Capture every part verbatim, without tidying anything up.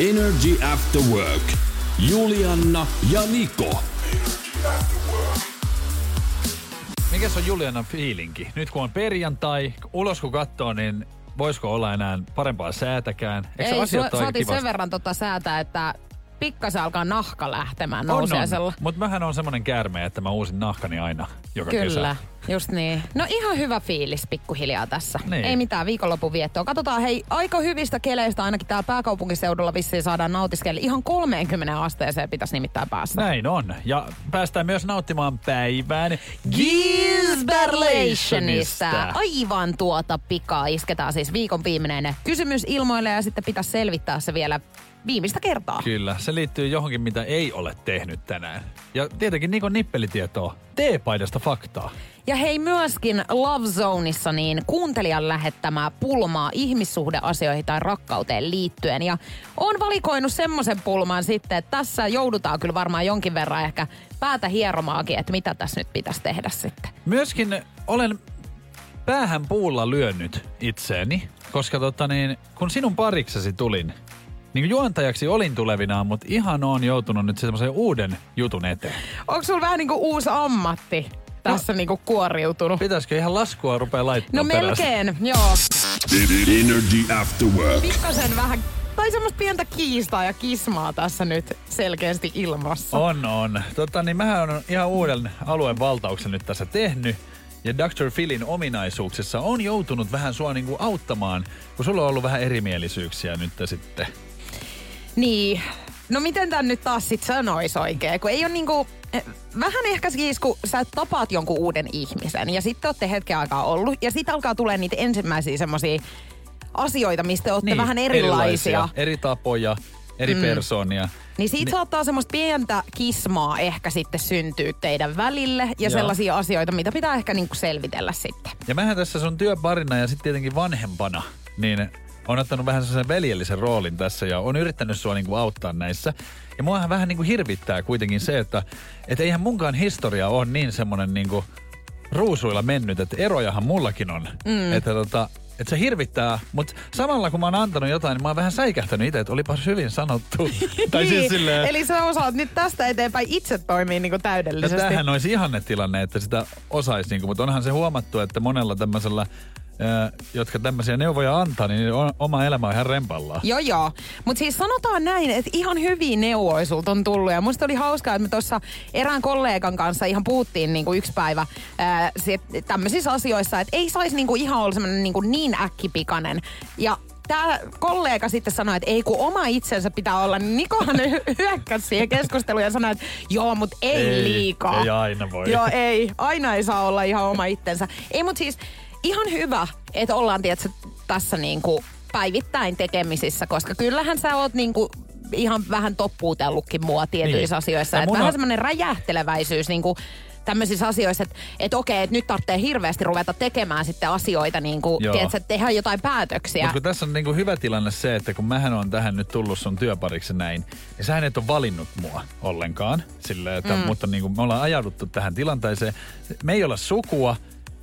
Energy After Work. Julianna ja Niko. Mikäs on Juliannan fiilinki? Nyt kun on perjantai, ulos kun katsoo, niin voisiko olla enää parempaa säätäkään? Eikö ei, asiat su- saatiin sen verran tota säätä, että pikkasen alkaa nahka lähtemään nouseasella. Mutta mähän on semmoinen käärme, että mä uusin nahkani aina joka Kyllä, kesä. Kyllä, just niin. No ihan hyvä fiilis pikkuhiljaa tässä. Niin. Ei mitään viikonlopun viettoa. Katsotaan hei, aika hyvistä keleistä ainakin täällä pääkaupunkiseudulla vissiin saadaan nautiskelle. Ihan kolmeenkymmeneen asteeseen pitäisi nimittäin päästä. Näin on. Ja päästään myös nauttimaan päivään Giesberlationista. Aivan tuota pikaa isketään siis viikon viimeinen kysymys ilmoille ja sitten pitäisi selvittää se vielä viimeistä kertaa. Kyllä, se liittyy johonkin, mitä ei ole tehnyt tänään. Ja tietenkin Nikon nippelitietoa, teepaidasta faktaa. Ja hei myöskin LoveZoneissa niin kuuntelijan lähettämää pulmaa ihmissuhdeasioihin tai rakkauteen liittyen. Ja on valikoinut semmoisen pulman sitten, että tässä joudutaan kyllä varmaan jonkin verran ehkä päätä hieromaakin, että mitä tässä nyt pitäisi tehdä sitten. Myöskin olen päähän puulla lyönnyt itseäni, koska tota niin, kun sinun pariksesi tulin, niin juontajaksi olin tulevinaan, mutta ihan on joutunut nyt semmoisen uuden jutun eteen. Onko sulla vähän niin kuin uusi ammatti tässä no, niin kuin kuoriutunut? Pitäisikö ihan laskua rupea laittamaan? No melkein, joo. Energy After Work. Pikkasen vähän, tai semmoista pientä kiistaa ja kismaa tässä nyt selkeästi ilmassa. On, on. Totta niin, mähän on ihan uuden alueen valtauksen nyt tässä tehnyt. Ja doktor Philin ominaisuuksissa on joutunut vähän sua niin kuin auttamaan, kun sulla on ollut vähän erimielisyyksiä nyt sitten. Niin. No miten tän nyt taas sit sanois oikein? Kun ei oo niinku, vähän ehkä siis, kun sä tapaat jonkun uuden ihmisen ja sitten ootte hetken aikaa ollut ja sit alkaa tulee niitä ensimmäisiä semmosia asioita, mistä ootte niin, vähän erilaisia. erilaisia. Eri tapoja, eri mm. persoonia. Niin siitä Ni- saattaa semmoista pientä kismaa ehkä sitten syntyä teidän välille ja Joo. sellaisia asioita, mitä pitää ehkä niinku selvitellä sitten. Ja mähän tässä sun työparina ja sitten tietenkin vanhempana, niin on ottanut vähän sellaisen veljellisen roolin tässä ja on yrittänyt sua niinku auttaa näissä. Ja muahan vähän niinku hirvittää kuitenkin se, että et eihän munkaan historia ole niin semmoinen niinku ruusuilla mennyt, että erojahan mullakin on. Mm. Että tota, et se hirvittää, mutta samalla kun mä oon antanut jotain, niin mä oon vähän säikähtänyt itse, että olipas hyvin sanottu. tai niin, siis silleen, eli sä osaat nyt tästä eteenpäin itse toimii niinku täydellisesti. No tämähän olisi ihanne tilanne, että sitä osaisi, niinku, mutta onhan se huomattu, että monella tämmöisellä Ö, jotka tämmöisiä neuvoja antaa, niin on, oma elämä on ihan rempallaan. Joo, joo. Mutta siis sanotaan näin, että ihan hyviä neuvoja sulta on tullut. Ja musta oli hauskaa, että me tuossa erään kollegan kanssa ihan puhuttiin niinku yksi päivä tämmöisissä asioissa, että ei saisi niinku ihan olla semmoinen niinku niin äkkipikainen. Ja tämä kollega sitten sanoi, että ei kun oma itsensä pitää olla, niin Nikohan hyökkäsi siihen keskusteluun ja sanoi, että joo, mutta ei, ei liikaa. Ei aina voi. Joo, ei. Aina ei saa olla ihan oma itsensä. Ei, mutta siis ihan hyvä, että ollaan tietysti tässä niinku päivittäin tekemisissä, koska kyllähän sä oot niinku ihan vähän toppuutellutkin mua tietyissä niin. asioissa. Että vähän on semmoinen räjähteleväisyys niinku tämmöisissä asioissa, että et okei, että nyt tarvitsee hirveästi ruveta tekemään sitten asioita, niinku, tiedätkö, tehdä jotain päätöksiä. Mutta kun tässä on niinku hyvä tilanne se, että kun mähän on tähän nyt tullut sun työpariksi näin, niin sähän et ole valinnut mua ollenkaan. Sillä, että, mm. Mutta niinku me ollaan ajauduttu tähän tilanteeseen. Me ei olla sukua.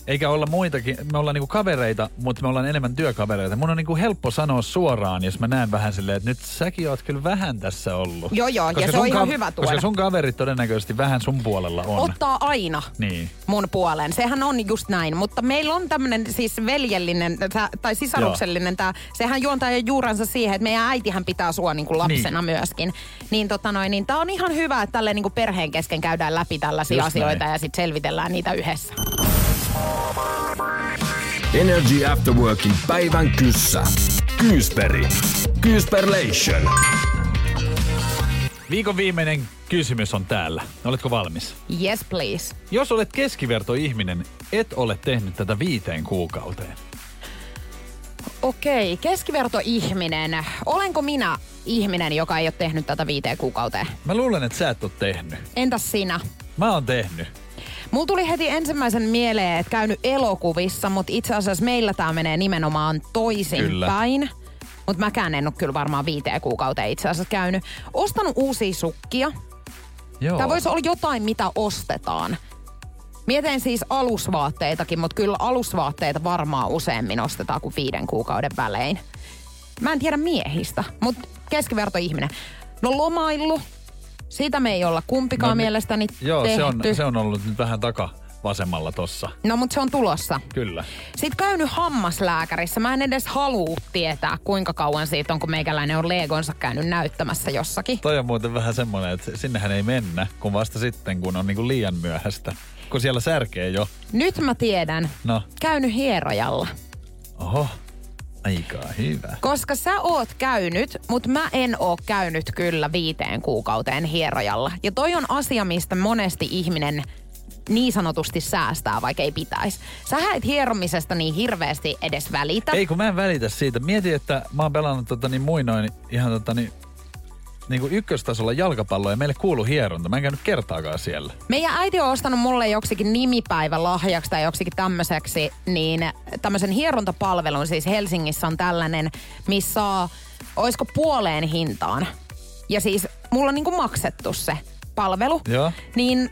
Eikä olla muitakin. Me ollaan niinku kavereita, mutta me ollaan enemmän työkavereita. Mun on niinku helppo sanoa suoraan, jos mä näen vähän silleen, että nyt säkin oot kyllä vähän tässä ollut. Joo, joo, koska ja se on ihan ka- hyvä tuoda. Koska sun kaverit todennäköisesti vähän sun puolella on. Ottaa aina niin. mun puoleen. Sehän on just näin, mutta meillä on tämmönen siis veljellinen tai sisaruksellinen tää, sehän juontaa jo juuransa siihen, että meidän äitihän pitää sua niinku lapsena niin. myöskin. Niin tota noin, niin tää on ihan hyvä, että tälleen niinku perheen kesken käydään läpi tällaisia just asioita näin. Ja sit selvitellään niitä yhdessä. Energy After Workin päivän kyssä. Kyysperi. Kyysperlation. Viikon viimeinen kysymys on täällä. Oletko valmis? Yes, please. Jos olet keskivertoihminen, et ole tehnyt tätä viiteen kuukauteen. Okei, keskivertoihminen. Olenko minä ihminen, joka ei ole tehnyt tätä viiteen kuukauteen? Mä luulen, että sä et ole tehnyt. Entäs sinä? Mä oon tehnyt. Mulla tuli heti ensimmäisen mieleen, että käynyt elokuvissa, mutta itse asiassa meillä tää menee nimenomaan toisinpäin. Mutta mäkään en ole kyllä varmaan viiteen kuukauteen itse asiassa käynyt. Ostanut uusia sukkia. Joo. Tää voisi olla jotain, mitä ostetaan. Mietin siis alusvaatteitakin, mutta kyllä alusvaatteita varmaan useammin ostetaan kuin viiden kuukauden välein. Mä en tiedä miehistä, mutta keskivertoihminen. No lomailu, siitä me ei olla kumpikaan no, mielestäni joo, tehty. Joo, se on, se on ollut nyt vähän takavasemmalla tossa. No mutta se on tulossa. Kyllä. Sitten käynyt hammaslääkärissä. Mä en edes halua tietää, kuinka kauan siitä on, kun meikäläinen on leegonsa käynyt näyttämässä jossakin. Toi on muuten vähän semmoinen, että sinnehän ei mennä, kun vasta sitten, kun on niinku liian myöhäistä. Kun siellä särkee jo. Nyt mä tiedän. No. Käynyt hierojalla. Oho. Aika hyvä. Koska sä oot käynyt, mutta mä en oo käynyt kyllä viiteen kuukauteen hierojalla. Ja toi on asia, mistä monesti ihminen niin sanotusti säästää, vaikka ei pitäisi. Sähän et hieromisesta niin hirveästi edes välitä. Ei, kun mä en välitä siitä. Mieti, että mä oon pelannut tota niin muinoin ihan tota niin... Niin kuin ykköstasolla jalkapalloa ja meille kuului hieronta. Mä en käynyt kertaakaan siellä. Meidän äiti on ostanut mulle joksikin nimipäivä lahjaksi tai joksikin tämmöiseksi, niin tämmöisen hierontapalvelun, siis Helsingissä on tällainen, missä saa, oisko puoleen hintaan. Ja siis mulla on niin kuin maksettu se palvelu. Joo. Niin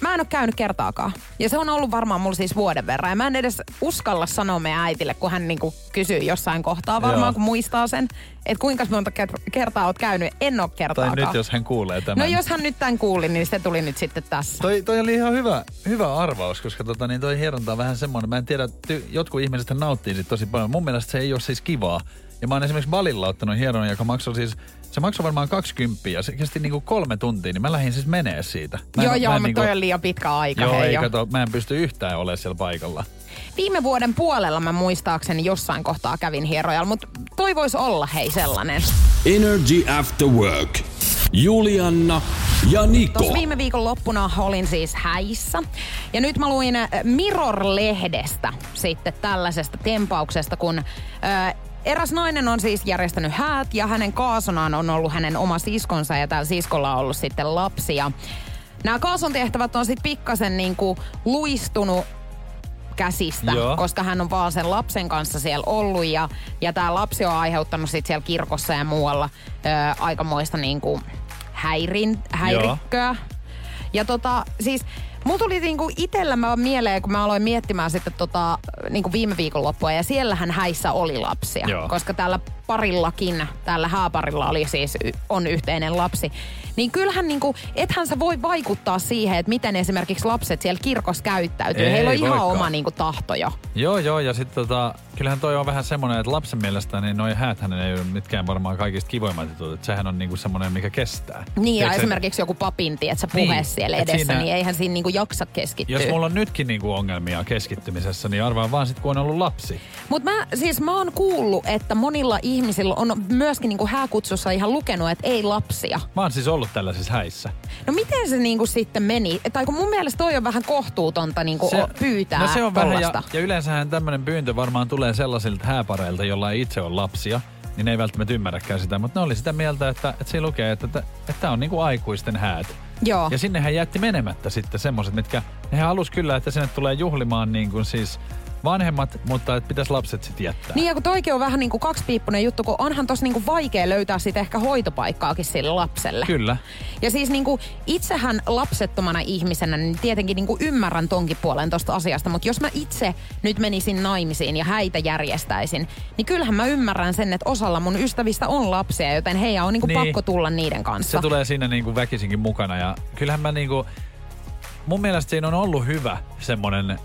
mä en ole käynyt kertaakaan. Ja se on ollut varmaan mulla siis vuoden verran. Ja mä en edes uskalla sanoa meidän äitille, kun hän niinku kysyy jossain kohtaa varmaan, joo, kun muistaa sen, että kuinka monta kertaa oot käynyt. En oo kertaakaan. Tai nyt, jos hän kuulee tämän. No jos hän nyt tämän kuuli, niin se tuli nyt sitten tässä. Toi, toi oli ihan hyvä, hyvä arvaus, koska tota, niin toi hieronta on vähän semmoinen. Mä en tiedä, ty, jotkut ihmiset nauttii sit tosi paljon. Mun mielestä se ei ole siis kivaa. Ja mä oon esimerkiksi Balilla ottanut hieron, joka maksoi siis... Se maksoi varmaan kaksikymmentä ja se kesti niinku kolme tuntia, niin mä lähdin siis menee siitä. Mä joo, en, joo, mutta niinku... toi on liian pitkä aika. Joo, hei, ei jo. Kato, mä en pysty yhtään olemaan siellä paikalla. Viime vuoden puolella mä muistaakseni jossain kohtaa kävin hierojalla, mutta toi voisi olla hei sellainen. Energy After Work. Julianna ja Niko. Tuossa viime viikon loppuna olin siis häissä. Ja nyt mä luin Mirror-lehdestä sitten tällaisesta tempauksesta, kun... Äh, Eräs nainen on siis järjestänyt häät ja hänen kaasonaan on ollut hänen oma siskonsa ja täällä siskolla on ollut sitten lapsia. Nämä kaason tehtävät on sitten pikkasen niinku luistunut käsistä, joo, koska hän on vaan sen lapsen kanssa siellä ollut ja, ja tämä lapsi on aiheuttanut sitten siellä kirkossa ja muualla ö, aikamoista niinku häirin, häirikköä. Joo. Ja tota siis... Mulla tuli niinku itsellä mä mieleen, kun mä aloin miettimään sitten tota, niinku viime viikonloppua, ja siellähän häissä oli lapsia. Joo. Koska täällä parillakin, täällä hääparilla oli siis, on yhteinen lapsi. Niin kyllähän niinku, ethän sä voi vaikuttaa siihen, että miten esimerkiksi lapset siellä kirkossa käyttäytyy. Ei, heillä on voikaan ihan oma niinku tahto jo. Joo, joo, ja sitten tota, kyllähän toi on vähän semmoinen, että lapsen mielestä niin noi hääthän ei ole mitkään varmaan kaikista kivoimmat jutut. Että sehän on niinku semmoinen, mikä kestää. Niin, ja, ja esimerkiksi se... joku papin, tiedät sä, puhe niin, siellä edessä, siinä... niin eihän siinä niinku jaksa keskittyä. Jos mulla on nytkin niinku ongelmia keskittymisessä, niin arvaan vaan sit, kun on ollut lapsi. Mut mä, siis mä oon kuullut, että monilla ihmisillä on myöskin niinku hääkutsussa ihan lukenut, että ei lapsia. Mä oon siis ollut tällaisissa häissä. No miten se niinku sitten meni? Tai kun mun mielestä toi on vähän kohtuutonta niinku se, pyytää. No se on vähän, ja, ja yleensähän tämmönen pyyntö varmaan tulee sellaisilta hääpareilta, jolla ei itse ole lapsia. Niin ei välttämättä ymmärräkään sitä, mutta ne oli sitä mieltä, että, että siinä lukee, että, että, että on niinku aikuisten häät. Joo. Ja sinnehän jätti menemättä sitten semmoset, mitkä nehän halus kyllä, että sinne tulee juhlimaan niinku siis... vanhemmat, mutta et pitäis lapset sit jättää. Niin ja kun toikin on vähän niinku kaksipiippunen juttu, kun onhan tossa niinku vaikea löytää sit ehkä hoitopaikkaakin sille lapselle. Kyllä. Ja siis niinku itsehän lapsettomana ihmisenä niin tietenkin niinku ymmärrän tonkin puolen tosta asiasta, mutta jos mä itse nyt menisin naimisiin ja häitä järjestäisin, niin kyllähän mä ymmärrän sen, että osalla mun ystävistä on lapsia, joten heidän on niinku niin, pakko tulla niiden kanssa. Se tulee siinä niinku väkisinkin mukana ja kyllähän mä niinku, mun mielestä siinä on ollut hyvä semmonen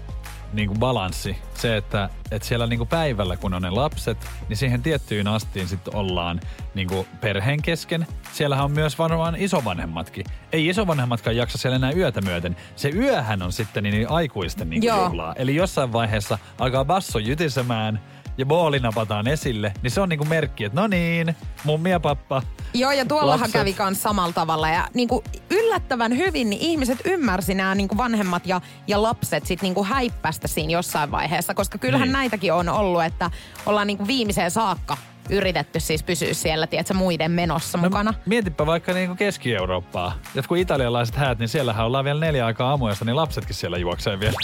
niinku balanssi. Se, että, että siellä niinku päivällä, kun on ne lapset, niin siihen tiettyyn astiin sitten ollaan niinku perheen kesken. Siellähän on myös varmaan isovanhemmatkin. Ei isovanhemmatkaan jaksa siellä enää yötä myöten. Se yöhän on sitten niin aikuisten niinku juhlaa. Eli jossain vaiheessa alkaa basso jytisemään ja booli napataan esille, niin se on niinku merkki, että no niin, mummi ja pappa. Joo, ja tuollahan lapset kävi kans samalla tavalla. Ja niinku yllättävän hyvin niin ihmiset ymmärsi nämä niinku vanhemmat ja, ja lapset sit niinku häippästä siinä jossain vaiheessa, koska kyllähän niin näitäkin on ollut, että ollaan niinku viimeiseen saakka yritetty siis pysyä siellä, tiedätkö, muiden menossa mukana. No, mietipä vaikka niinku Keski-Eurooppaa. Jotkut italialaiset häät, niin siellähän ollaan vielä neljä aikaa aamuista, niin lapsetkin siellä juoksee vielä.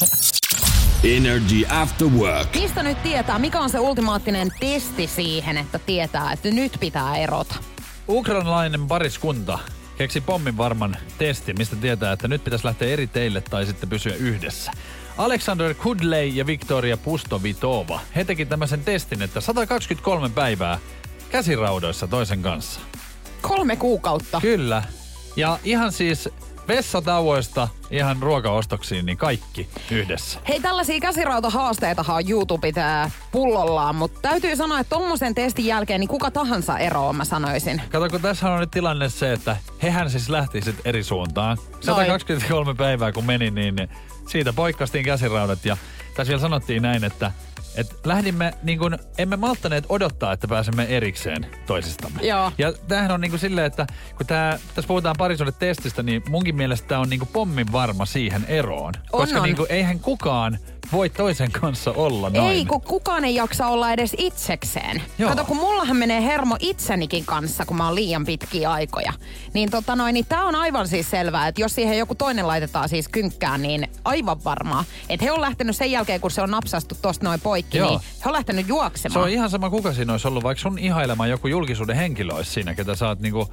Energy After Work. Mistä nyt tietää? Mikä on se ultimaattinen testi siihen, että tietää, että nyt pitää erota? Ukrainalainen pariskunta keksi pommin varman testin, mistä tietää, että nyt pitäisi lähteä eri teille tai sitten pysyä yhdessä. Alexander Kudley ja Viktoria Pustovitova. He teki tämmöisen testin, että sata kaksikymmentäkolme päivää käsiraudoissa toisen kanssa. Kolme kuukautta. Kyllä. Ja ihan siis vessatauoista ihan ruokaostoksiin, niin kaikki yhdessä. Hei, tällaisia käsirautahaasteitahan on YouTubet pullollaan, mutta täytyy sanoa, että tommosen testin jälkeen niin kuka tahansa eroa, mä sanoisin. Kato, kun tässä on nyt tilanne se, että hehän siis lähti sit eri suuntaan. sata kaksikymmentäkolme Noi. päivää kun meni, niin siitä poikkastiin käsiraudat ja tässä vielä sanottiin näin, että Et lähdimme, niin kun, emme malttaneet odottaa, että pääsemme erikseen toisistamme. Joo. Ja tämähän on niin kuin silleen, että kun tää, tässä puhutaan parisuuden testistä, niin munkin mielestä tämä on niin kuin pommin varma siihen eroon. On, koska on. Niin kuin, eihän kukaan voi toisen kanssa olla noin. Ei, kun kukaan ei jaksa olla edes itsekseen. Joo. Kato, kun mullahan menee hermo itsenikin kanssa, kun mä oon liian pitkiä aikoja. Niin, tota noin, niin tää on aivan siis selvää, että jos siihen joku toinen laitetaan siis kynkkään, niin aivan varmaa. Että he on lähtenyt sen jälkeen, kun se on napsastu tosta noin poikki, joo, niin he on lähtenyt juoksemaan. Se on ihan sama, kuka siinä olisi ollut, vaikka sun ihailema joku julkisuuden henkilö olisi siinä, ketä sä oot niinku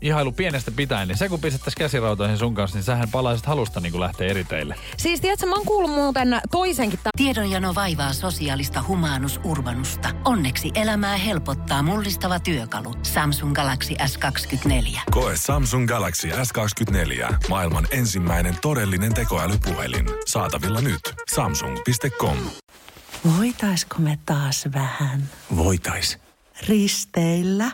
ihailu pienestä pitäen, niin se kun pistettäisiin käsirautoihin sun kanssa, niin sähän palaisit halusta niin kuin lähtee eri teille. Siis tiedätkö, mä oon kuullut muuten toisenkin. Ta- Tiedonjano vaivaa sosiaalista Humanus Urbanusta. Onneksi elämää helpottaa mullistava työkalu. Samsung Galaxy S kaksikymmentäneljä. Koe Samsung Galaxy S kaksikymmentäneljä. Maailman ensimmäinen todellinen tekoälypuhelin. Saatavilla nyt. Samsung piste com. Voitaisko me taas vähän? Voitais. Risteillä?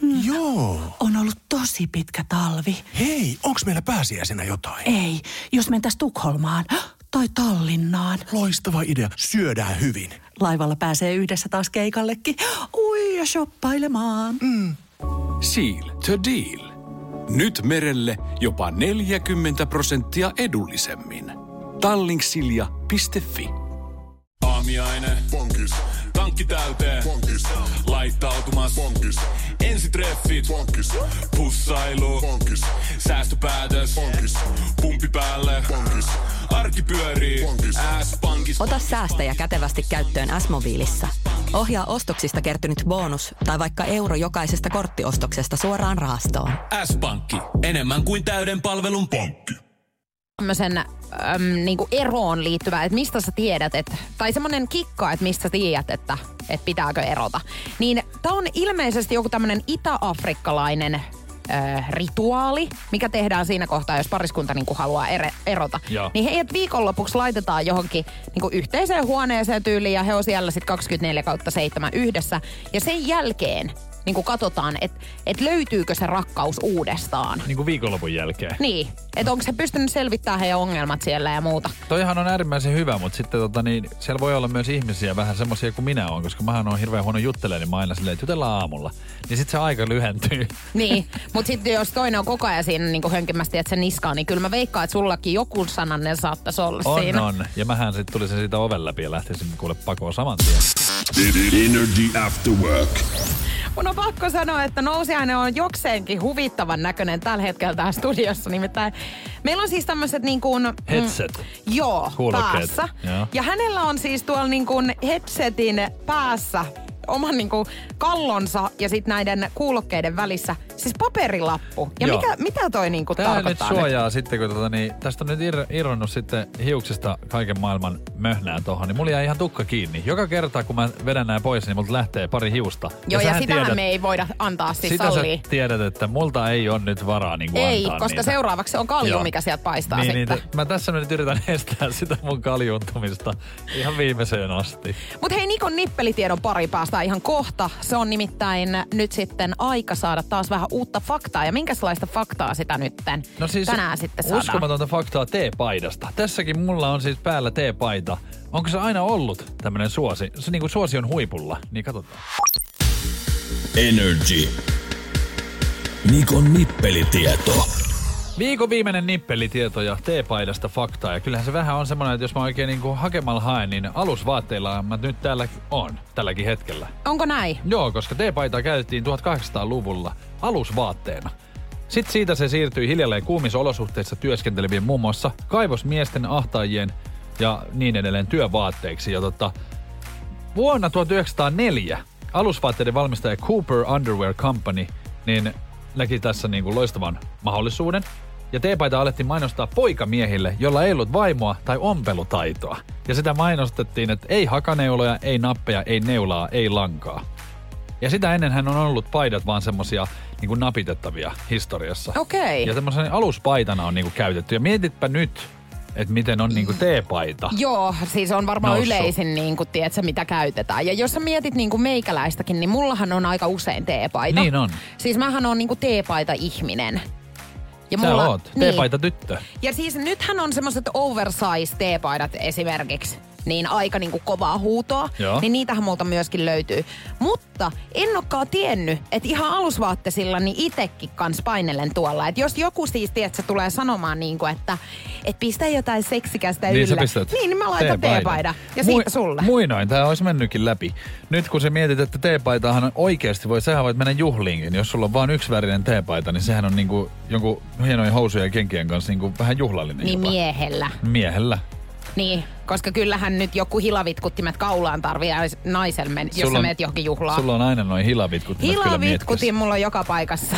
Mm. Joo. On ollut tosi pitkä talvi. Hei, onks meillä pääsiäisenä jotain? Ei, jos mentäis Tukholmaan tai Tallinnaan. Loistava idea, syödään hyvin. Laivalla pääsee yhdessä taas keikallekin. Ui, ja shoppailemaan. Mm. Seal to deal. Nyt merelle jopa neljäkymmentä prosenttia edullisemmin. Tallinksilja piste fi. Aamiaine. Fonkis. Tankki täyteen. Fonkis. Laittautumas. Fonkis. Ensitreffit. Fonkis. Pussailu. Fonkis. Säästöpäätös. Fonkis. Pumpi päälle. Fonkis. Arki pyörii. Fonkis. S-Pankki. Ota säästäjä kätevästi käyttöön S-mobiilissa. Ohjaa ostoksista kertynyt bonus tai vaikka euro jokaisesta korttiostoksesta suoraan rahastoon. S-Pankki. Enemmän kuin täyden palvelun pankki. Tämmöisen äm, niinku eroon liittyvä, että mistä sä tiedät, että, tai semmoinen kikka, että mistä tiedät, että, että pitääkö erota. Niin tää on ilmeisesti joku tämmönen itä-afrikkalainen ö, rituaali, mikä tehdään siinä kohtaa, jos pariskunta niinku haluaa er, erota. Joo. Niin heidät viikonlopuksi laitetaan johonkin niinku yhteiseen huoneeseen tyyliin ja he on siellä sit kaksikymmentäneljä seitsemän yhdessä. Ja sen jälkeen niinku katsotaan, että et löytyykö se rakkaus uudestaan. Niinku viikonlopun jälkeen. Niin, että onko se pystynyt selvittämään heidän ongelmat siellä ja muuta. Toihan on äärimmäisen hyvä, mutta sitten tota niin, siellä voi olla myös ihmisiä vähän semmoisia kuin minä olen, koska mähän on hirveän huono juttelee, niin mä aina silleen, että jutellaan aamulla. Niin sit se aika lyhentyy. Niin, mutta sitten jos toinen on koko ajan siinä niinku hönkimästi, että se niskaa, niin kyllä mä veikkaan, että sullakin joku sananen saattaisi olla on, siinä. On, on. Ja mähän sitten tulisin siitä oven läpi ja lähtisin kuule pakoon saman tien. Energy After Work. Mun on pakko sanoa, että Nousiainen on jokseenkin huvittavan näköinen tällä hetkellä täällä studiossa. Nimittäin meillä on siis tämmöiset niin kuin headset. Mm, joo, kuulokkeet päässä. Joo. Ja hänellä on siis tuolla niin kuin headsetin päässä oman niin kuin kallonsa ja sitten näiden kuulokkeiden välissä. Siis paperilappu. Ja mikä, mitä toi niin kuin tarkoittaa nyt? Suojaa nyt sitten, kun tota, niin, tästä on nyt ir- irronnut sitten hiuksista kaiken maailman möhnään tohon. Niin mulla jää ihan tukka kiinni. Joka kerta, kun mä vedän nää pois, niin multa lähtee pari hiusta. Joo, ja, ja sitähän tiedät, me ei voida antaa siis salliin. Sitä tiedät, että multa ei ole nyt varaa niin kuin ei, antaa. Ei, koska niitä seuraavaksi se on kalju, joo, mikä sieltä paistaa niin, sitten. Niin, t- mä tässä nyt yritän estää sitä mun kaljuuntumista ihan viimeiseen asti. Mut hei, Nikon nippelitiedon pari päästään ihan kohta. Se on nimittäin nyt sitten aika saada taas vähän vähän uutta faktaa. Ja minkälaista faktaa sitä nyt tän, no siis tänään sitten saadaan? Uskomatonta faktaa T-paidasta. Tässäkin mulla on siis päällä T-paita. Onko se aina ollut tämmönen suosi? Se niinku suosi on huipulla, niin katsotaan. Energy. Nikon nippelitieto. Viikon viimeinen nippelitieto ja T-paidasta faktaa. Ja kyllähän se vähän on semmoinen, että jos mä oikein niinku hakemalla haen, niin alusvaatteilla mä nyt täällä on tälläkin hetkellä. Onko näin? Joo, koska T-paitaa käytettiin tuhatkahdeksansataaluvulla alusvaatteena. Sitten siitä se siirtyi hiljalleen kuumissa olosuhteissa työskentelevien muun muassa kaivosmiesten, ahtaajien ja niin edelleen työvaatteiksi. Ja tota, vuonna tuhatyhdeksänsataaneljä alusvaatteiden valmistaja Cooper Underwear Company niin näki tässä niinku loistavan mahdollisuuden. Ja T-paita alettiin mainostaa poikamiehille, jolla ei ollut vaimoa tai ompelutaitoa. Ja sitä mainostettiin, että ei hakaneuloja, ei nappeja, ei neulaa, ei lankaa. Ja sitä ennenhän on ollut paidat vaan semmosia niinku napitettavia historiassa. Okei. Okay. Ja semmoisen aluspaitana on niinku käytetty. Ja mietitpä nyt, että miten on niinku T-paita. Joo, siis on varmaan noussut. Yleisin, niinku, tiedätkö, mitä käytetään. Ja jos sä mietit niinku meikäläistäkin, niin mullahan on aika usein T-paita. Niin on. Siis mähän on niinku T-paita-ihminen. Ja sä mulla, oot niin, T-paita-tyttö. Ja siis nythän on semmoiset oversize T-paidat esimerkiksi. Niin aika niinku kovaa huutoa. Joo. Niin niitähän multa myöskin löytyy. Mutta en olekaan tiennyt, että ihan alusvaatteisilla niin itekin kans painelen tuolla. Että jos joku siis, tiedätkö, tulee sanomaan niinku, että et pistä jotain seksikästä niin yllä. Niin, niin mä laitan T-paita. Ja Mui, siitä sulle. Muinoin, tää olisi mennytkin läpi. Nyt kun sä mietit, että T-paitahan oikeesti voi, sähän voit mennä juhliinkin. Jos sulla on vaan yksivärinen T-paita, niin sehän on niinku jonkun hienojen housujen ja kenkien kanssa niinku vähän juhlallinen. Niin jopa. miehellä. Miehellä. Niin, koska kyllähän nyt joku hilavitkuttimet kaulaan tarvii naiselle, men- jos sä meet johonkin juhlaan. Sulla on aina noin hilavitkuttimet. Hilavitkutin mulla on joka paikassa.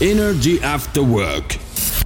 Energy After Work.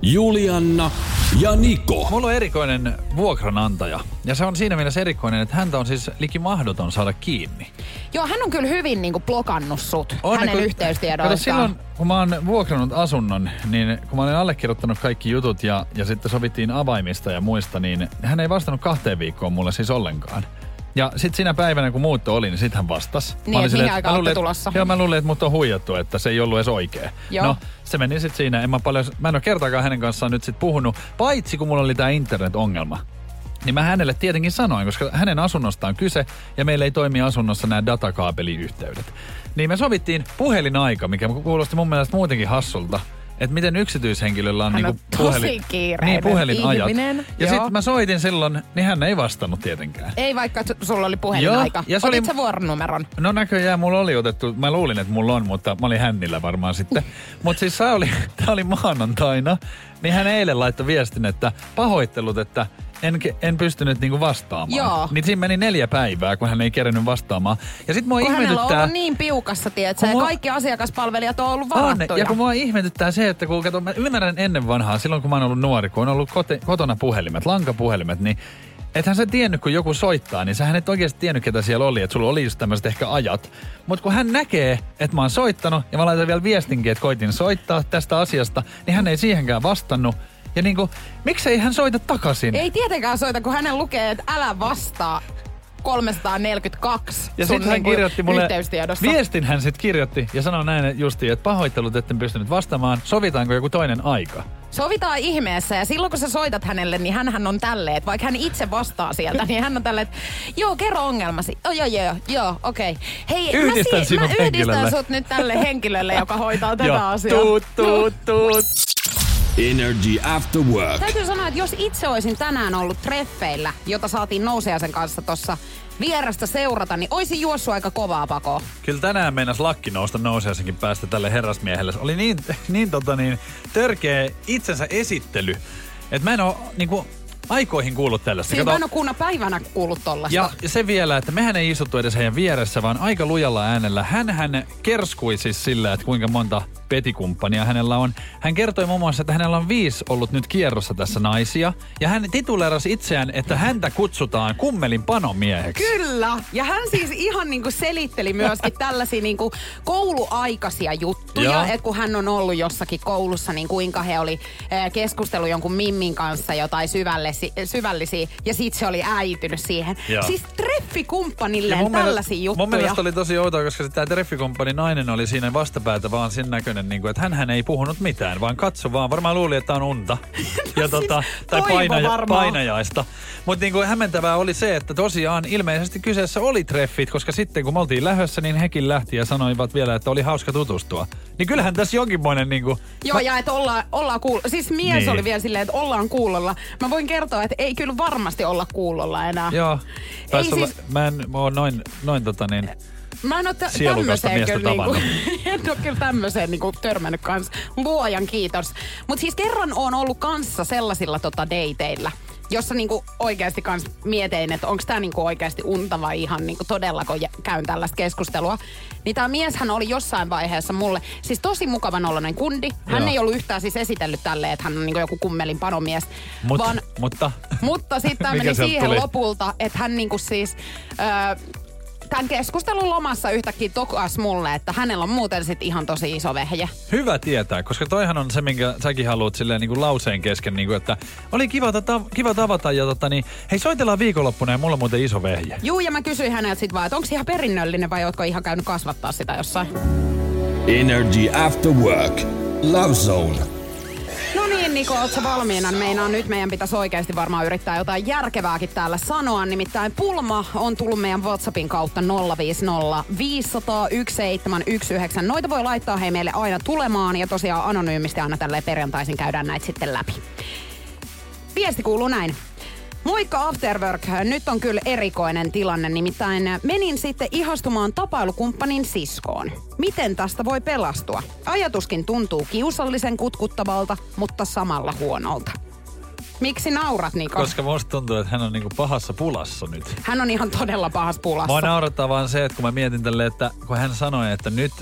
Julianna ja Niko. Mulla on erikoinen vuokranantaja. Ja se on siinä mielessä erikoinen, että häntä on siis liki mahdoton saada kiinni. Joo, hän on kyllä hyvin niinku blokannut sut on hänen yhteystiedoistaan. Silloin, kun mä oon vuokrannut asunnon, niin kun mä olen allekirjoittanut kaikki jutut ja, ja sitten sovittiin avaimista ja muista, niin hän ei vastannut kahteen viikkoon mulle siis ollenkaan. Ja sit siinä päivänä, kun muutto oli, niin sit hän vastasi. Niin, että mihin aikaan olette tulossa? Joo, mä luulin, että mut on huijattu, että se ei ollut edes oikee. Joo. No, se meni sit siinä. En mä, paljon, mä en ole kertaakaan hänen kanssaan nyt sit puhunut, paitsi kun mulla oli tää internet-ongelma. Niin mä hänelle tietenkin sanoin, koska hänen asunnostaan on kyse, ja meillä ei toimi asunnossa nämä datakaapeliyhteydet. Niin me sovittiin puhelinaika, mikä kuulosti mun mielestä muutenkin hassulta. Että miten yksityishenkilöllä on, on niinku puhelin, niin puhelinajat. Ihminen. Ja sitten mä soitin silloin, niin hän ei vastannut tietenkään. Ei, vaikka sulla oli puhelinaika. Otit oli... sä vuoronumeron? No näköjään mulla oli otettu, mä luulin, että mulla on, mutta mä olin hännillä varmaan sitten. Mutta siis sä oli, tää oli maanantaina, niin hän eilen laittoi viestin, että pahoittelut, että en, en pystynyt niinku vastaamaan. Joo. Niin siinä meni neljä päivää, kun hän ei kerennyt vastaamaan. Ja sit mua kun ihmetyttää... Hänellä on ollut niin piukassa, tietsä, ja mua... kaikki asiakaspalvelijat on ollut varattuja. On, ja kun mua ihmetyttää se, että kun kato, mä ymmärrän ennen vanhaa, silloin kun mä oon ollut nuori, kun on ollut kote, kotona puhelimet, lankapuhelimet, niin ethän sä tiennyt, kun joku soittaa, niin sähän et oikeesti tiennyt, ketä siellä oli, että sulla oli just tämmöiset ehkä ajat. Mut kun hän näkee, että mä oon soittanut, ja mä laitan vielä viestinkin, että koitin soittaa tästä asiasta, niin hän ei siihenkään vastannut. Ja niinku, miksei hän soita takaisin? Ei tietenkään soita, kun hänen lukee, että älä vastaa kolmesataaneljäkymmentäkaksi ja sun hän niinku kirjoitti mulle, viestin hän sit kirjoitti ja sanoi näin justiin, että pahoittelut, etten pystynyt vastaamaan. Sovitaanko joku toinen aika? Sovitaan ihmeessä, ja silloin kun sä soitat hänelle, niin hänhän on tälleen, että vaikka hän itse vastaa sieltä, niin hän on tälleen, että joo, kerro ongelmasi. Oh, joo, joo, joo, okei. Okay. Hei, yhdistän mä, si- mä yhdistän sut nyt tälle henkilölle, joka hoitaa tätä asiaa. Tuut, tuut, tuut. Energy After Work. Täytyy sanoa, että jos itse olisin tänään ollut treffeillä, jota saatiin Nousiaisen kanssa tuossa vierasta seurata, niin olisin juossut aika kovaa pakoa. Kyllä tänään meinas lakki nousta Nousiaisenkin päästä tälle herrasmiehelle. Oli niin, niin, tota niin törkeä itsensä esittely, että mä en oo niinku aikoihin kuullut tällaista. Siis mä en oo kuuna päivänä kuullut tollaista. Ja se vielä, että mehän ei istuttu edes heidän vieressä, vaan aika lujalla äänellä. Hänhän kerskui siis sillä, että kuinka monta... petikumppania hänellä on. Hän kertoi muun muassa, että hänellä on viisi ollut nyt kierrossa tässä naisia. Ja hän tituleerasi itseään, että häntä kutsutaan kummelin panomieheksi. Kyllä! Ja hän siis ihan niinku selitteli myöskin tällaisia niinku kouluaikaisia juttuja. Että kun hän on ollut jossakin koulussa, niin kuinka he oli keskustellut jonkun mimmin kanssa jotain syvällisiä. syvällisiä ja sit se oli äitynyt siihen. Joo. Siis treffikumppanilleen tällaisia juttuja. Mun mielestä oli tosi outoa, koska tämä treffikumppani nainen oli siinä vastapäätä vaan sen näköinen, niin kuin, että hänhän ei puhunut mitään, vaan katso vaan. Varmaan luuli, että on unta. Ja no tota, siis tai painaja, painajaista. Mutta niin kuin hämmentävää oli se, että tosiaan ilmeisesti kyseessä oli treffit, koska sitten kun me oltiin lähdössä, niin hekin lähti ja sanoivat vielä, että oli hauska tutustua. Niin kyllähän tässä jonkinmoinen niin kuin... Joo, mä... ja että ollaan, ollaan kuulolla. Siis mies niin oli vielä silleen, että ollaan kuulolla. Mä voin kertoa, että ei kyllä varmasti olla kuulolla enää. Joo. Ei sulla... siis... Mä en ole noin, noin tota niin... Mä en ole t- tämmöiseen kyllä, niinku, en ole kyllä tämmöiseen niinku törmännyt kanssa. Luojan kiitos. Mut siis kerran oon ollut kanssa sellaisilla tota dateilla, jossa niinku oikeasti kans mietin, että onko tää niinku oikeasti unta vai ihan niinku todellako käyn tällaista keskustelua. Niin tää mieshän oli jossain vaiheessa mulle, siis tosi mukavan oloinen kundi. Hän Joo. ei ollut yhtään siis esitellyt tälleen, että hän on niinku joku kummelin panomies. Mut, vaan, mutta? Mutta sit tää meni siihen tuli? lopulta, että hän niinku siis... Öö, Tämän keskustelun lomassa yhtäkkiä tokas mulle, että hänellä on muuten sit ihan tosi iso vehje. Hyvä tietää, koska toihan on se, minkä säkin haluat silleen niin kuin lauseen kesken, niin kuin, että oli kiva, tata, kiva tavata ja tota niin, hei soitellaan viikonloppuna ja mulla on muuten iso vehje. Juu, ja mä kysyin häneltä sit vaan, että onko se ihan perinnöllinen vai ootko ihan käynyt kasvattaa sitä jossain? Energy After Work. Love Zone. No niin, Niko, ootko valmiina? Meinaan nyt meidän pitäisi oikeasti varmaan yrittää jotain järkevääkin täällä sanoa. Nimittäin pulma on tullut meidän WhatsAppin kautta nolla viisi nolla viisi nolla yksi seitsemän yksi yhdeksän. Noita voi laittaa hei meille aina tulemaan ja tosiaan anonyymisti aina tälleen perjantaisin käydään näitä sitten läpi. Viesti kuuluu näin. Moikka After Work. Nyt on kyllä erikoinen tilanne, nimittäin menin sitten ihastumaan tapailukumppanin siskoon. Miten tästä voi pelastua? Ajatuskin tuntuu kiusallisen kutkuttavalta, mutta samalla huonolta. Miksi naurat, Niko? Koska musta tuntuu, että hän on niinku pahassa pulassa nyt. Hän on ihan todella pahassa pulassa. Mua naurattaa vaan se, että kun mä mietin tälle, että kun hän sanoi, että nyt...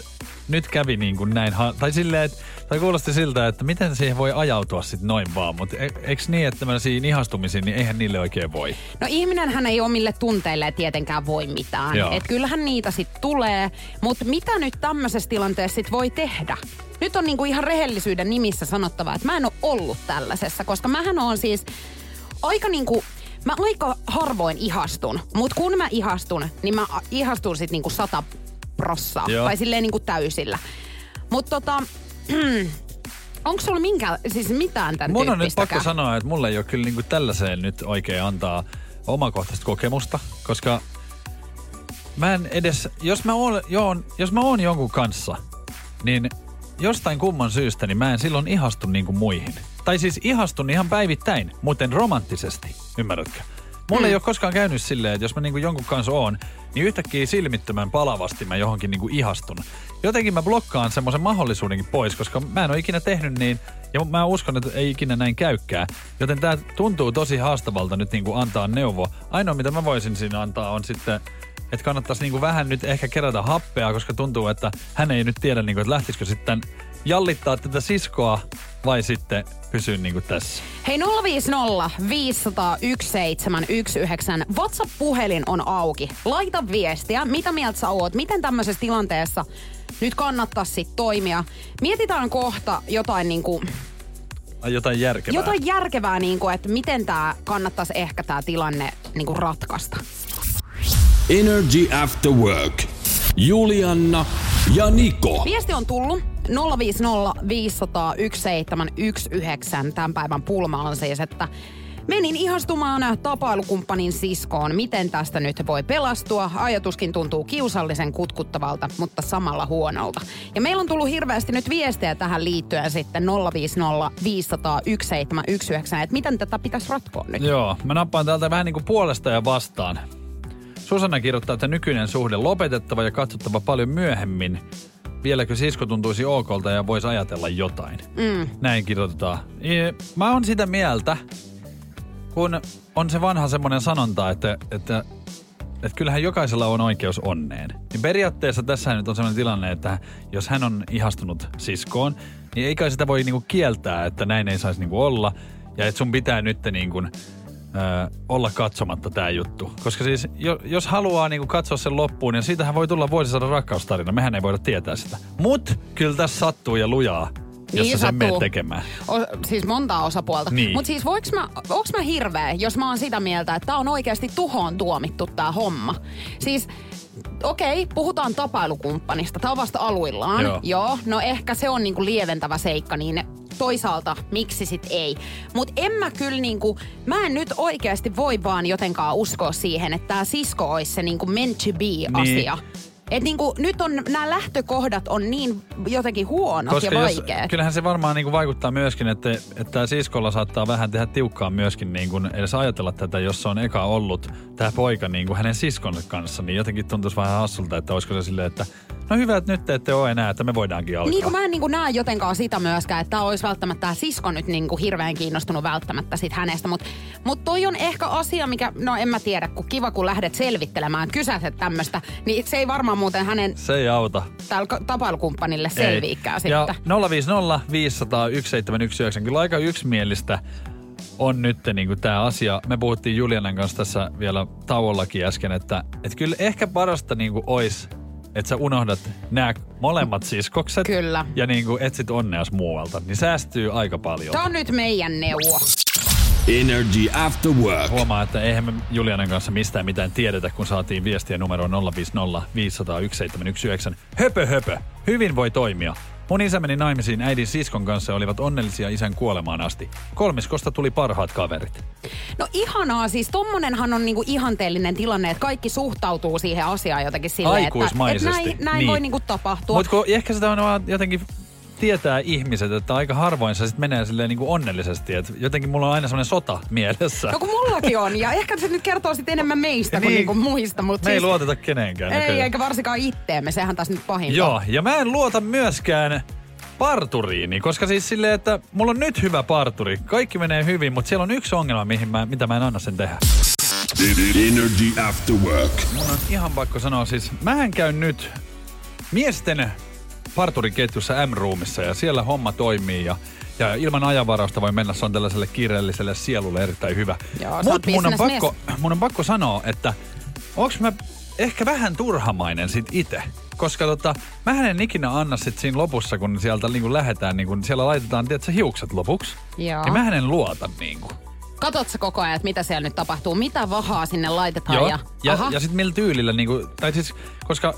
Nyt kävi niin kuin näin, tai silleen, että, tai kuulosti siltä, että miten siihen voi ajautua sitten noin vaan, mutta e, eiks niin, että tämmöisiin ihastumisiin, niin eihän niille oikein voi. No ihminenhän ei omille tunteille tietenkään voi mitään, että kyllähän niitä sitten tulee, mutta mitä nyt tämmöisessä tilanteessa sit voi tehdä? Nyt on niinku ihan rehellisyyden nimissä sanottava, että mä en ole ollut tällaisessa, koska mähän oon siis aika niinku... Mä aika harvoin ihastun, mutta kun mä ihastun, niin mä ihastun sitten niinku sata... prossaa. Joo. Tai silleen niinku täysillä. Mut tota, onko sulla minkä, siis mitään tän tyyppistäkään? Mun on nyt pakko sanoa, että mulla ei ole kyllä niinku tällaiseen nyt oikein antaa omakohtaista kokemusta, koska mä en edes, jos mä oon, joon, jos mä oon jonkun kanssa, niin jostain kumman syystä, niin mä en silloin ihastu niinku muihin. Tai siis ihastun ihan päivittäin, muuten romanttisesti, ymmärrätkö? Mulla mm. ei ole koskaan käynyt silleen, että jos mä niinku jonkun kanssa oon, niin yhtäkkiä silmittömän palavasti mä johonkin niinku ihastun. Jotenkin mä blokkaan semmoisen mahdollisuudenkin pois, koska mä en ole ikinä tehnyt niin, ja mä uskon, että ei ikinä näin käykään. Joten tää tuntuu tosi haastavalta nyt niinku antaa neuvo. Ainoa mitä mä voisin siinä antaa on sitten, että kannattaisi niinku vähän nyt ehkä kerätä happea, koska tuntuu, että hän ei nyt tiedä, niinku, että lähtisikö sitten jallittaa tätä siskoa vai sitten... Pysyn niinku tässä. Hei nolla viisi nolla viisi nolla yksi seitsemän yksi yhdeksän. WhatsApp-puhelin on auki. Laita viestiä, mitä mieltä sä oot, miten tämmöisessä tilanteessa nyt kannattaa sit toimia. Mietitään kohta jotain niinku... Jotain järkevää. Jotain järkevää niinku, että miten tää kannattaisi ehkä tää tilanne niinku ratkaista. Energy After Work. Julianna ja Niko. Viesti on tullut. nolla viisi nolla viisi nolla yksi seitsemän yksi yhdeksän. Tämän päivän pulma on siis, että menin ihastumaan tapailukumppanin siskoon. Miten tästä nyt voi pelastua? Ajatuskin tuntuu kiusallisen kutkuttavalta, mutta samalla huonolta. Ja meillä on tullut hirveästi nyt viestejä tähän liittyen sitten nolla viisi nolla viisi nolla yksi seitsemän yksi yhdeksän. Että miten tätä pitäisi ratkoa nyt? Joo, mä nappaan täältä vähän niin kuin puolesta ja vastaan. Susanna kirjoittaa, että nykyinen suhde lopetettava ja katsottava paljon myöhemmin. Vieläkö sisko tuntuisi okolta ja voisi ajatella jotain. Mm. Näin kirjoitetaan. Mä oon sitä mieltä, kun on se vanha semmoinen sanonta, että, että että kyllähän jokaisella on oikeus onneen. Ja periaatteessa tässä nyt on sellainen tilanne, että jos hän on ihastunut siskoon, niin ei kai sitä voi niinku kieltää, että näin ei saisi niinku olla. Ja että sun pitää nyt niinku, ö, olla katsomatta tää juttu. Koska siis jo, jos haluaa niinku katsoa sen loppuun, niin siitähän voi tulla vuosisadan rakkaustarina. Mehän ei voida tietää sitä. Mut kyllä tässä sattuu ja lujaa. Jos niin sä sen menet tekemään. O, siis montaa osapuolta. Niin. Mutta siis voiks mä, onks mä hirveä, jos mä oon sitä mieltä, että tää on oikeasti tuhoon tuomittu tää homma. Siis okei, okay, puhutaan tapailukumppanista. Tää on vasta aluillaan. Joo. Joo. No ehkä se on niinku lieventävä seikka, niin toisaalta miksi sit ei. Mut en mä kyllä niinku, mä en nyt oikeasti voi vaan jotenkaan uskoa siihen, että tää sisko ois se niinku meant to be niin. asia. Että niinku, nyt on, nämä lähtökohdat on niin jotenkin huonot koska ja vaikeat. Kyllähän se varmaan niinku vaikuttaa myöskin, että, että siskolla saattaa vähän tehdä tiukkaa myöskin niinku, edes ajatella tätä, jos se on eka ollut tämä poika niinku hänen siskonsa kanssa. Niin jotenkin tuntuisi vähän hassulta, että olisiko se silleen, että no hyvä, että nyt te ette ole enää, että me voidaankin alkaa. Niin kuin mä en niinku näe jotenkaan sitä myöskään, että tämä olisi välttämättä tämä sisko nyt niinku hirveän kiinnostunut välttämättä sit hänestä. Mutta mut toi on ehkä asia, mikä, no en mä tiedä, kun kiva kun lähdet selvittelemään kysäset tämmöistä, niin se ei varmaan muuten hänen se ei auta. Tapailukumppanille selviikään sitten. Ja nolla viisi nolla viisi nolla nolla yksi seitsemän yksi yhdeksän, kyllä aika yksimielistä on nyt niin tämä asia. Me puhuttiin Julianan kanssa tässä vielä tauollakin äsken, että et kyllä ehkä parasta niin olisi, että sä unohdat nämä molemmat siskokset Kyllä. ja niin kuin etsit onneas muualta, niin säästyy aika paljon. Tämä on nyt meidän neuvo. Energy After Work. Huomaa, että eihän me Julianan kanssa mistään mitään tiedetä, kun saatiin viestiä numeroon nolla viisi nolla viisi nolla yksi seitsemän yksi yhdeksän. Höpö höpö. Hyvin voi toimia. Mun isä meni naimisiin äidin siskon kanssa ja olivat onnellisia isän kuolemaan asti. Kolmiskosta tuli parhaat kaverit. No ihanaa, siis tommonenhan on niinku ihanteellinen tilanne, että kaikki suhtautuu siihen asiaan jotenkin silleen, että et näin, näin niin. voi niinku tapahtua. Mutta ehkä sitä on vaan jotenkin tietää ihmiset, että aika harvoin se sit menee silleen niinku onnellisesti, että jotenkin mulla on aina semmoinen sota mielessä. No kun mullakin on, ja ehkä se nyt kertoo sit enemmän meistä niin, kuin niinku muista. Mut me siis ei luoteta kenenkään. Ei, näköjään. Eikä varsinkaan itteemme, sehän taas nyt pahinta. Joo, ja mä en luota myöskään parturiini, koska siis silleen, että mulla on nyt hyvä parturi, kaikki menee hyvin, mutta siellä on yksi ongelma, mihin mä, mitä mä en anna sen tehdä. Energy After Work. Mun on ihan pakko sanoa siis, mähän käyn nyt miesten parturiketjussa M-roomissa ja siellä homma toimii ja, ja ilman ajanvarausta voi mennä, se on tällaiselle kiireelliselle sielulle erittäin hyvä. Mutta mun, mun on pakko sanoa, että onks mä ehkä vähän turhamainen sit itse, koska tota, mähän en ikinä anna sit siinä lopussa, kun sieltä niinku lähetään, niinku, siellä laitetaan tiedätkö, hiukset lopuksi, niin mähän en luota niinku. Katsotko sä koko ajan, että mitä siellä nyt tapahtuu, mitä vahaa sinne laitetaan? Joo, ja, ja, ja sit millä tyylillä, niinku, tai siis, koska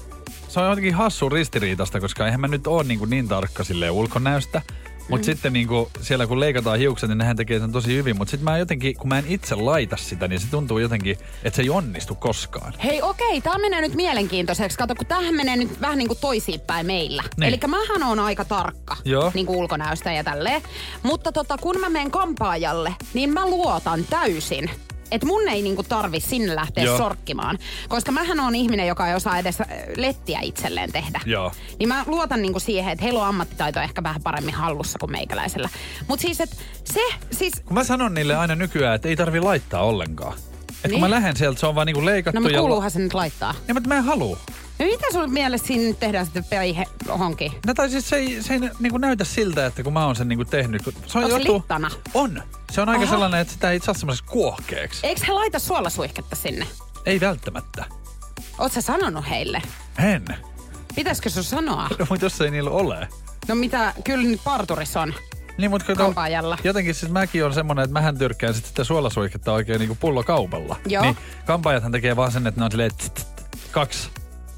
se on jotenkin hassu ristiriitasta, koska eihän mä nyt ole niin, niin tarkka silleen ulkonäöstä. Mutta mm. sitten niin kuin siellä kun leikataan hiukset, niin nehän tekee sen tosi hyvin. Mutta sitten mä jotenkin, kun mä en itse laita sitä, niin se tuntuu jotenkin, että se ei onnistu koskaan. Hei okei, tää menee nyt mielenkiintoiseksi. Kato, kun tämähän menee nyt vähän niin kuin toisiinpäin meillä. Niin. Elikkä mähän on aika tarkka niin kuin ulkonäöstä ja tälleen. Mutta tota, kun mä menen kampaajalle, niin mä luotan täysin. Et mun ei niinku tarvi sinne lähteä Joo. sorkkimaan. Koska mähän on ihminen, joka ei osaa edes lettiä itselleen tehdä. Joo. Niin mä luotan niinku siihen, että heillä on ammattitaito ehkä vähän paremmin hallussa kuin meikäläisellä. Mut siis, et se siis kun mä sanon niille aina nykyään, että ei tarvi laittaa ollenkaan. Et niin. kun mä lähden sieltä, se on vaan niinku leikattu. No mut kuuluuhan se nyt laittaa. Niin, mutta mä en haluu. No mitä sun mielestä siinä nyt tehdään sitten päihe honkiin? No tai siis se ei, se ei niinku näytä siltä, että kun mä oon sen niinku tehnyt. Se on Onko joku, se littana? On. Se on aika Aha. sellainen, että sitä ei saa semmoisessa kuohkeeksi. Eikö he laita suolasuihketta sinne? Ei välttämättä. Oot sä sanonut heille? En. Pitäisikö sun sanoa? No mutta jos ei niillä ole. No mitä, kyllä nyt parturissa on. Niin, mutta jotenkin siis mäkin on semmoinen, että mähän tyrkkään sitten sitä suolasuihketta oikein niinku pullokaupalla. Joo. Niin kampaajathan tekee vaan sen, että ne on silleen kaksi.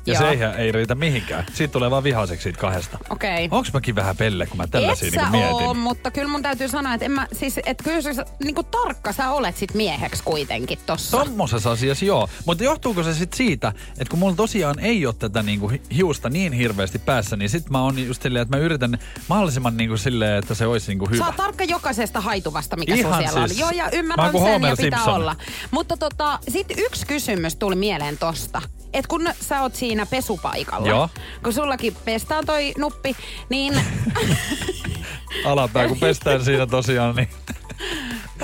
Ja seihän ei riitä mihinkään. Siitä tulee vaan vihaiseksi siitä kahdesta. Okei. Okay. Onks mäkin vähän pelle, kun mä tällaisia niinku mietin? Et sä oo, mutta kyllä mun täytyy sanoa, että en mä, siis, et kyllä sä niinku tarkka sä olet sit mieheksi kuitenkin tossa. Tommosessa asiassa joo. Mutta johtuuko se sit siitä, että kun mulla tosiaan ei oo tätä niinku hiusta niin hirveästi päässä, niin sit mä oon just silleen, että mä yritän mahdollisimman niinku silleen, että se olisi niinku hyvä. Sä oot tarkka jokaisesta haituvasta, mikä sun siellä siis. on. Joo, ja ymmärrän sen Homer ja pitää Simpson. olla. Mutta tota, sit yksi kysymys tuli mieleen tosta. Et kun sä oot siinä pesupaikalla, Joo. kun sullakin pestään toi nuppi, niin alapää kun pestään siinä tosiaan, niin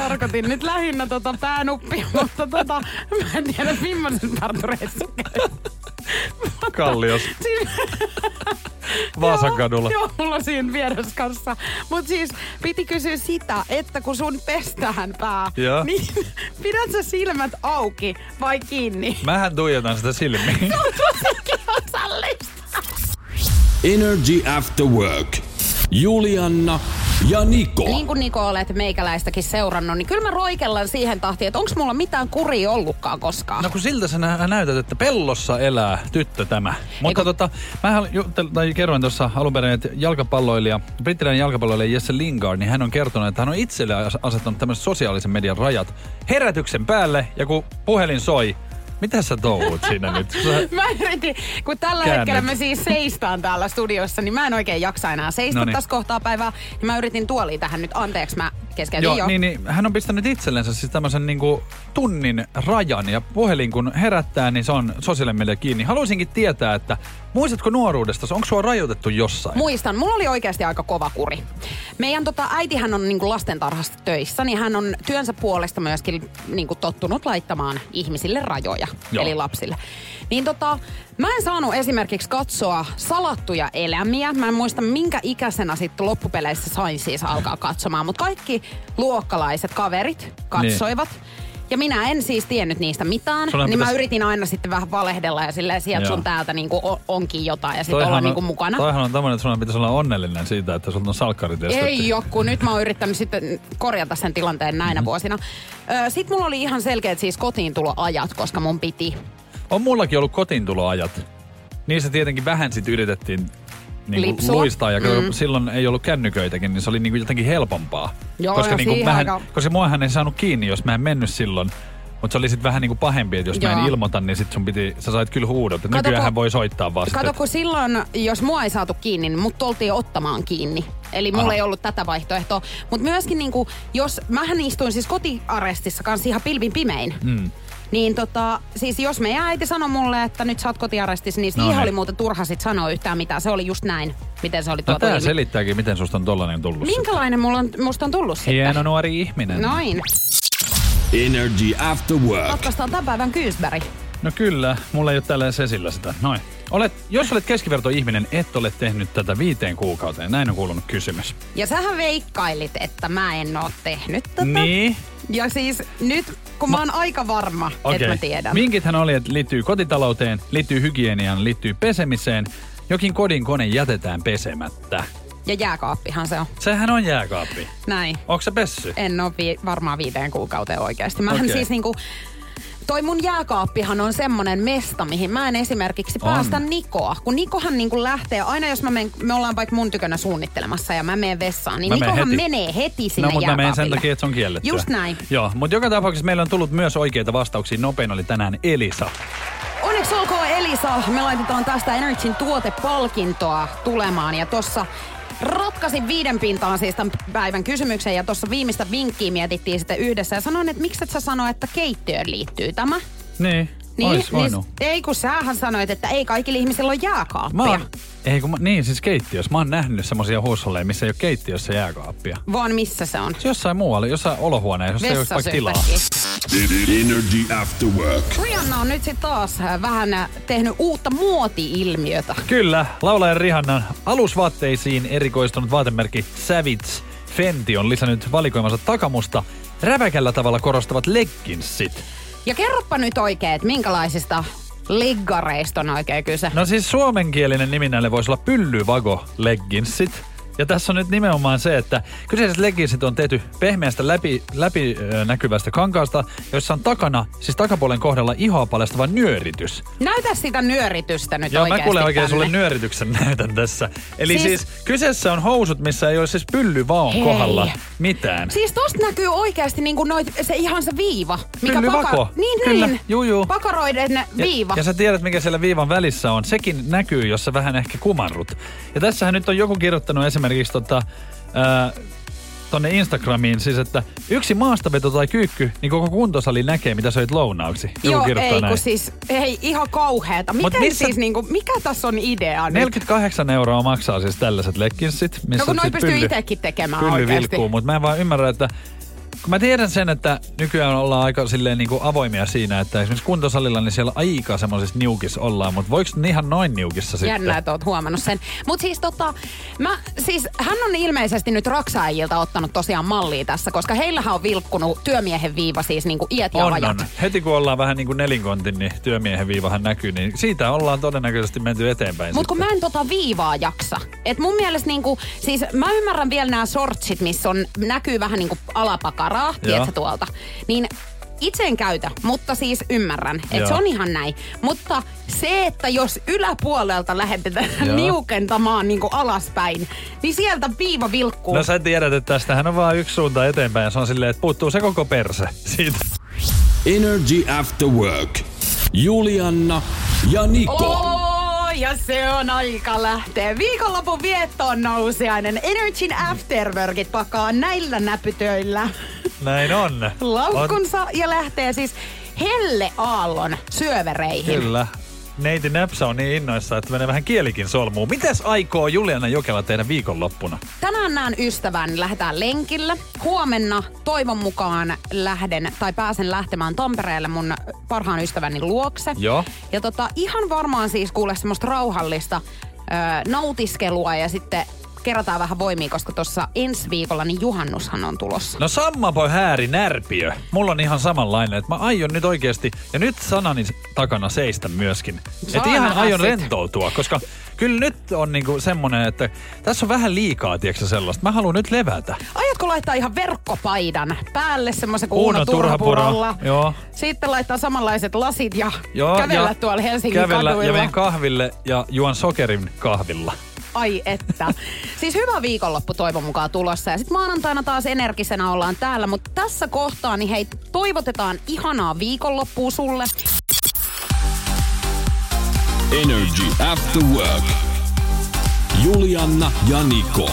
tarkoitin nyt lähinnä tota päänuppia, mutta tota, mä en tiedä millaisen partureissa käy. Kallios. Vaasan kadulla. Joo, mulla siinä vieressä kanssa. Mut siis piti kysyä sitä, että kun sun pestään pää, ja. Niin pidät sä silmät auki vai kiinni? Mähän tuijotan sitä silmiä. Se on tosikin osallista. Energy After Work. Julianna ja Niko. Niin kuin Niko olet meikäläistäkin seurannut, niin kyllä mä roikellaan siihen tahtiin, että onks mulla mitään kuria ollutkaan koskaan. No kun siltä sä nä- näytät, että pellossa elää tyttö tämä. Mutta Eiku... tota, mähän jut- tai kerroin tuossa alun perin, että jalkapalloilija, brittiläinen jalkapalloilija Jesse Lingard, niin hän on kertonut, että hän on itselleen asettanut tämmöiset sosiaalisen median rajat herätyksen päälle, ja kun puhelin soi, mitä sä touhut siinä nyt? Sä... Mä yritin, kun tällä Käännet. hetkellä me siis seistaan täällä studiossa, niin mä en oikein jaksa enää seistä Noniin. tässä kohtaa päivää. Niin mä yritin tuoliin tähän nyt. Anteeksi, mä keskeytin jo. Joo, niin, niin hän on pistänyt itsellensä siis tämmöisen niinku tunnin rajan ja puhelin kun herättää, niin se on sosiaalinen media kiinni. Haluaisinkin tietää, että muistatko nuoruudesta, onko sua rajoitettu jossain? Muistan, mulla oli oikeasti aika kova kuri. Meidän tota, äitihän on niinku lastentarhasta töissä, niin hän on työnsä puolesta myöskin niinku tottunut laittamaan ihmisille rajoja. Joo. Eli lapsille. Niin tota, mä en saanut esimerkiksi katsoa salattuja elämiä. Mä en muista minkä ikäisenä sitten loppupeleissä sain siis alkaa katsomaan. Mutta kaikki luokkalaiset kaverit katsoivat. Niin. Ja minä en siis tiennyt niistä mitään. Niin pitäis... mä yritin aina sitten vähän valehdella ja silleen sieltä sun täältä niinku onkin jotain ja sitten olla niinku mukana. Toihan on tämmöinen, että sun pitäisi olla onnellinen siitä, että sulta on salkkarit estetty. Ei joku. Nyt mä oon yrittänyt sitten korjata sen tilanteen näinä mm-hmm. vuosina. Sitten mulla oli ihan selkeät siis kotiintuloajat, koska mun piti... On mullakin ollut kotiintuloajat. Niissä tietenkin vähän sit yritettiin niin kuin luistaa ja mm. silloin ei ollut kännyköitäkin, niin se oli niin kuin jotenkin helpompaa. Joo, koska niin kuin mähän, koska muahan ei saanut kiinni, jos mä en mennyt silloin. Mutta se oli sit vähän niinku pahempi, että jos Joo. mä en ilmoita, niin sit sun piti, sä sait kyllä huudot. Kato, nykyäänhän kun, voi soittaa vaan. Kato, kun silloin, jos mua ei saatu kiinni, niin mut oltiin ottamaan kiinni. Eli mulla Aha. ei ollut tätä vaihtoehtoa. Mut myöskin niinku, jos, mähän istuin siis kotiarestissa kanssa ihan pilvin pimein. Mm. Niin tota, siis jos meidän äiti sanoi mulle, että nyt sä oot kotiarestissa, niin no, ihan oli muuten turha sit sanoa yhtään mitään. Se oli just näin, miten se oli tuotu. No tää selittääkin, miten susta on tollanen tullut. Minkälainen mulla on, musta on tullut sitten? Hieno nuori ihminen. Noin. Energy After Work. Katkaistaan tämän päivän Kyysberg. No kyllä, mulla ei ole täällä edes esillä sitä. Noin. Olet, jos olet keskivertoihminen, et ole tehnyt tätä viiteen kuukauteen. Näin on kuulunut kysymys. Ja sähän veikkailit, että mä en oo tehnyt tätä. Niin. Ja siis nyt, kun mä, mä oon aika varma, okay. että mä tiedän. Minkithän oli, että liittyy kotitalouteen, liittyy hygieniaan, liittyy pesemiseen. Jokin kodin kone jätetään pesemättä. Ja jääkaappihan se on. Sehän on jääkaappi. Näin. Ootko sä pessy? En oo vi- varmaan viiteen kuukauteen oikeasti. Mähän okay. siis niinku... Toi mun jääkaappihan on semmonen mesta, mihin mä en esimerkiksi päästä on. Nikoa. Kun Nikohan niinku lähtee, aina jos mä men, me ollaan vaikka mun tykönä suunnittelemassa ja mä menen vessaan, niin mä Nikohan heti. menee heti sinne no, jääkaapille. No mutta mä menen sen takia, että se on kiellettyä. Just näin. Joo, mutta joka tapauksessa meillä on tullut myös oikeita vastauksia. Nopein oli tänään Elisa. Onneksi olkoon Elisa. Me laitetaan tästä Energyn tuotepalkintoa tulemaan ja tossa... Ratkaisin viiden pintaan siis tämän päivän kysymyksen ja tuossa viimeistä vinkkiä mietittiin sitten yhdessä ja sanoin, että miksi et sä sano, että keittiöön liittyy tämä? Niin, niin ois voinut. Niin, ei kun sähän sanoit, että ei kaikilla ihmisillä ole jääkaappia. Oon, ei kun, niin siis keittiössä. Mä oon nähnyt semmosia huusholleja, missä ei ole keittiössä jääkaappia. Vaan missä se on? Jossain muualla, jossain olohuoneessa, jos ei ole tilaa. Energy After Work. Rihanna on nyt sit taas vähän tehnyt uutta muoti-ilmiötä. Kyllä, laulajan Rihannan alusvaatteisiin erikoistunut vaatemerkki Savage Fenty on lisännyt valikoimansa takamusta räväkällä tavalla korostavat legginsit. Ja kerropa nyt oikein, että minkälaisista leggareista on oikein kyse? No siis suomenkielinen nimi näille voisi olla pyllyvago-legginsit. Ja tässä on nyt nimenomaan se, että kyseiset legginsit on tehty pehmeästä läpi, läpi näkyvästä kankaasta, jossa on takana, siis takapuolen kohdalla ihoa paljastava nyöritys. Näytä sitä nyöritystä nyt. Joo, oikeasti. Joo, mä kuulen oikein tänne. Sulle nyörityksen näytän tässä. Eli siis... siis kyseessä on housut, missä ei ole siis pylly vaan kohdalla mitään. Siis tosta näkyy oikeasti niinku noit, se ihan se viiva. Mikä Pyllyvako. Paka... Niin, Kyllä. niin. Juu, juu. Pakaroiden ja, viiva. Ja sä tiedät, mikä siellä viivan välissä on. Sekin näkyy, jos sä vähän ehkä kumarrut. Ja tässähän nyt on joku kirjoittanut esimerkiksi Esimerkiksi tota, ää, tonne Instagramiin, siis että yksi maastaveto tai kyykky, niin koko kuntosali näkee, mitä söit lounaaksi. Joku Joo, kirjoittaa ei näin. Kun siis, ei ihan kauheeta. Miten missä, siis, niin kuin, mikä tässä on idea nyt? neljäkymmentäkahdeksan euroa maksaa siis tällaiset legginsit. No kun noi pystyy itsekin tekemään oikeasti. Pylly vilkkuu, mutta mä en vaan ymmärrä, että kun mä tiedän sen, että nykyään ollaan aika silleen niin kuin avoimia siinä, että esimerkiksi kuntosalilla, niin siellä aika semmoisessa niukissa ollaan, mutta voiko ne ihan noin niukissa sitten? Jännä, että oot huomannut sen. Mutta siis tota, mä, siis hän on ilmeisesti nyt raksaajilta ottanut tosiaan mallia tässä, koska heillähän on vilkkunut työmiehen viiva siis niin kuin iät ja on, ajat. On. Heti kun ollaan vähän niin kuin nelinkontin, niin työmiehen viivahan näkyy, niin siitä ollaan todennäköisesti menty eteenpäin. Mutta kun mä en tota viivaa jaksa. Et mun mielestä niin kuin, siis mä ymmärrän vielä nämä shortsit, missä on, näkyy vähän niin kuin alapakaraa, tiedätkö tuolta, niin itse en käytä, mutta siis ymmärrän, että se on ihan näin. Mutta se, että jos yläpuolelta lähdetään Joo. niukentamaan niin kuin alaspäin, niin sieltä viiva vilkkuu. No sä tiedät, että tästähän on vaan yksi suunta eteenpäin ja se on silleen, että puuttuu se koko perse siitä. Energy After Work. Julianna ja Niko. Oh! Ja se on aika lähteä. Viikonlopun viettoon nousiainen. Energyn afterworkit pakaa näillä näpytöillä. Näin on. Laukkunsa on. Ja lähtee siis Helle Aallon syövereihin. Kyllä. Neiti Näpsä on niin innoissa, että menee vähän kielikin solmuun. Mitäs aikoo Julianna Jokela tehdä viikonloppuna? Tänään näen ystävän, niin lähdetään lenkille. Huomenna toivon mukaan lähden tai pääsen lähtemään Tampereelle mun parhaan ystäväni luokse. Joo. Ja tota, ihan varmaan siis kuule semmoista rauhallista ö, nautiskelua ja sitten kerrataan vähän voimia, koska tuossa ensi viikolla niin juhannushan on tulossa. No sammapoi hääri närpiö. Mulla on ihan samanlainen, että mä aion nyt oikeesti, ja nyt sanani takana seistä myöskin. Että ihan aion sit rentoutua, koska kyllä nyt on niinku semmonen, että tässä on vähän liikaa, tiedätkö sellaista. Mä haluan nyt levätä. Aiotko laittaa ihan verkkopaidan päälle semmoisen kuin Uuno Turhapurolla? Joo. Sitten laittaa samanlaiset lasit ja Joo, kävellä ja tuolla Helsingin kävellä kaduilla. Ja menen kahville ja juon sokerin kahvilla. Ai että. Siis hyvä viikonloppu toivon mukaan tulossa. Ja sit maanantaina taas energisenä ollaan täällä. Mutta tässä kohtaa niin hei, toivotetaan ihanaa viikonloppua sulle. Energy After Work. Julianna ja Niko.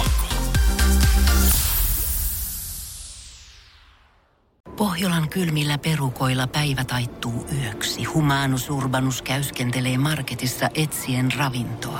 Pohjolan kylmillä perukoilla päivä taittuu yöksi. Humanus Urbanus käyskentelee marketissa etsien ravintoa.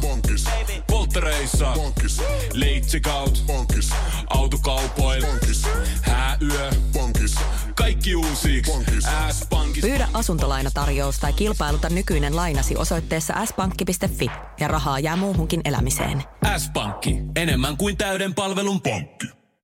Fonkis. Polttereissa. Fonkis. Leitsikaut. Fonkis. Autokaupoil. Fonkis. Hääyö. Fonkis. Kaikki uusiiksi. S-Pankki. Pyydä asuntolainatarjous tai kilpailuta nykyinen lainasi osoitteessa s pankki piste fi ja rahaa jää muuhunkin elämiseen. S-Pankki. Enemmän kuin täyden palvelun pankki.